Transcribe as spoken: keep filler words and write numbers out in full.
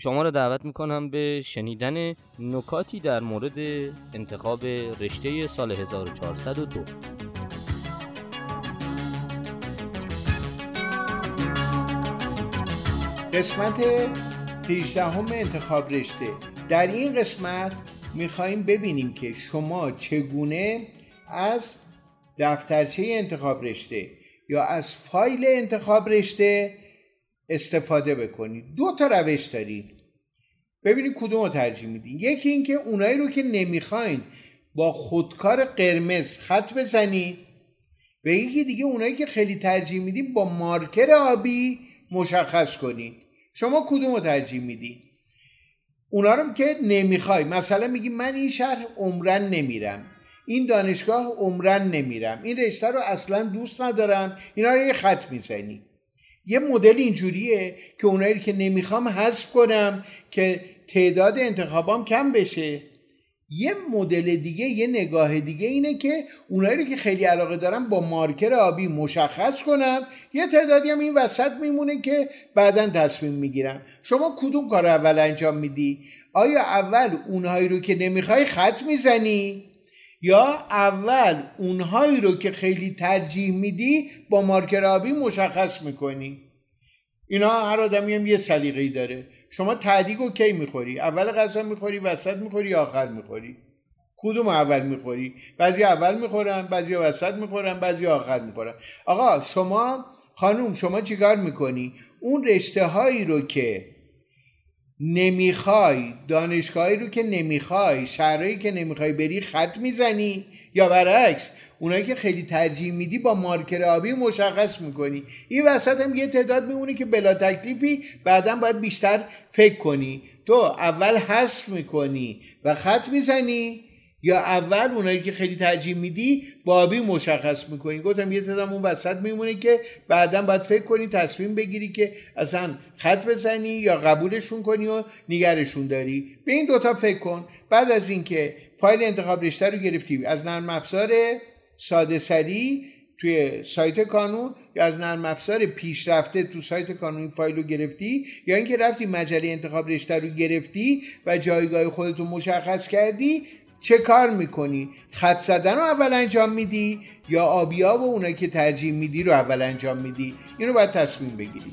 شما رو دعوت میکنم به شنیدن نکاتی در مورد انتخاب رشته سال هزار و چهارصد و دو. قسمت هجدهم انتخاب رشته. در این قسمت میخواییم ببینیم که شما چگونه از دفترچه انتخاب رشته یا از فایل انتخاب رشته استفاده بکنید. دو تا روش دارید، ببینید کدوم رو ترجیح میدین. یکی این که اونایی رو که نمیخواین با خودکار قرمز خط بزنید و یکی دیگه اونایی که خیلی ترجیح میدین با مارکر آبی مشخص کنید. شما کدوم رو ترجیح میدین؟ اونا رو که نمیخوای، مثلا میگی من این شهر عمرن نمیرم، این دانشگاه عمرن نمیرم، این رشته رو اصلا دوست ندارم، اینا رو یه خط میزنی. یه مدل اینجوریه که اونایی که نمیخوام حذف کنم که تعداد انتخابام کم بشه. یه مدل دیگه، یه نگاه دیگه اینه که اونایی که خیلی علاقه دارم با مارکر آبی مشخص کنم، یه تعدادی هم این وسط میمونه که بعداً تصمیم میگیرم. شما کدوم کار اول انجام میدی؟ آیا اول اونهایی رو که نمیخوای خط میزنی یا اول اونهایی رو که خیلی ترجیح میدی با مارکر آبی مشخص میکنی؟ اینا هر آدمی هم یه سلیقه‌ای داره. شما تعدیگو کی میخوری؟ اول غذا میخوری، وسط میخوری یا آخر میخوری؟ کدوم اول میخوری؟ بعضی اول میخورن، بعضی وسط میخورن، بعضی آخر میخورن. آقا شما، خانوم شما چیکار میکنی؟ اون رشته هایی رو که نمیخوای، دانشگاهی رو که نمیخوای، شهرهایی که نمیخوای بری خط میزنی یا برعکس اونایی که خیلی ترجیح میدی با مارکر آبی مشخص میکنی. این وسط هم یه تعداد میمونه که بلا تکلیفی بعداً باید بیشتر فکر کنی. تو اول حذف میکنی و خط میزنی یا اول اونایی که خیلی ترجیح میدی با آبی مشخص میکنی؟ گفتم یه تعداد اون وسط میمونه که بعداً باید فکر کنی، تصمیم بگیری که اصلا خط بزنی یا قبولشون کنی و نگرشون داری. به این دوتا فکر کن. بعد از اینکه فایل انتخاب رشته رو گرفتی، از نرم افزار ساده سری توی سایت کانون یا از نرم افزار پیشرفته تو سایت کانون این فایل رو گرفتی یا اینکه رفتی مجله انتخاب رشته رو گرفتی و جایگاه خودت رو مشخص کردی، چه کار میکنی؟ خط زدن رو اول انجام میدی یا آبیا و اونایی که ترجیح میدی رو اول انجام میدی؟ اینو باید تصمیم بگیری.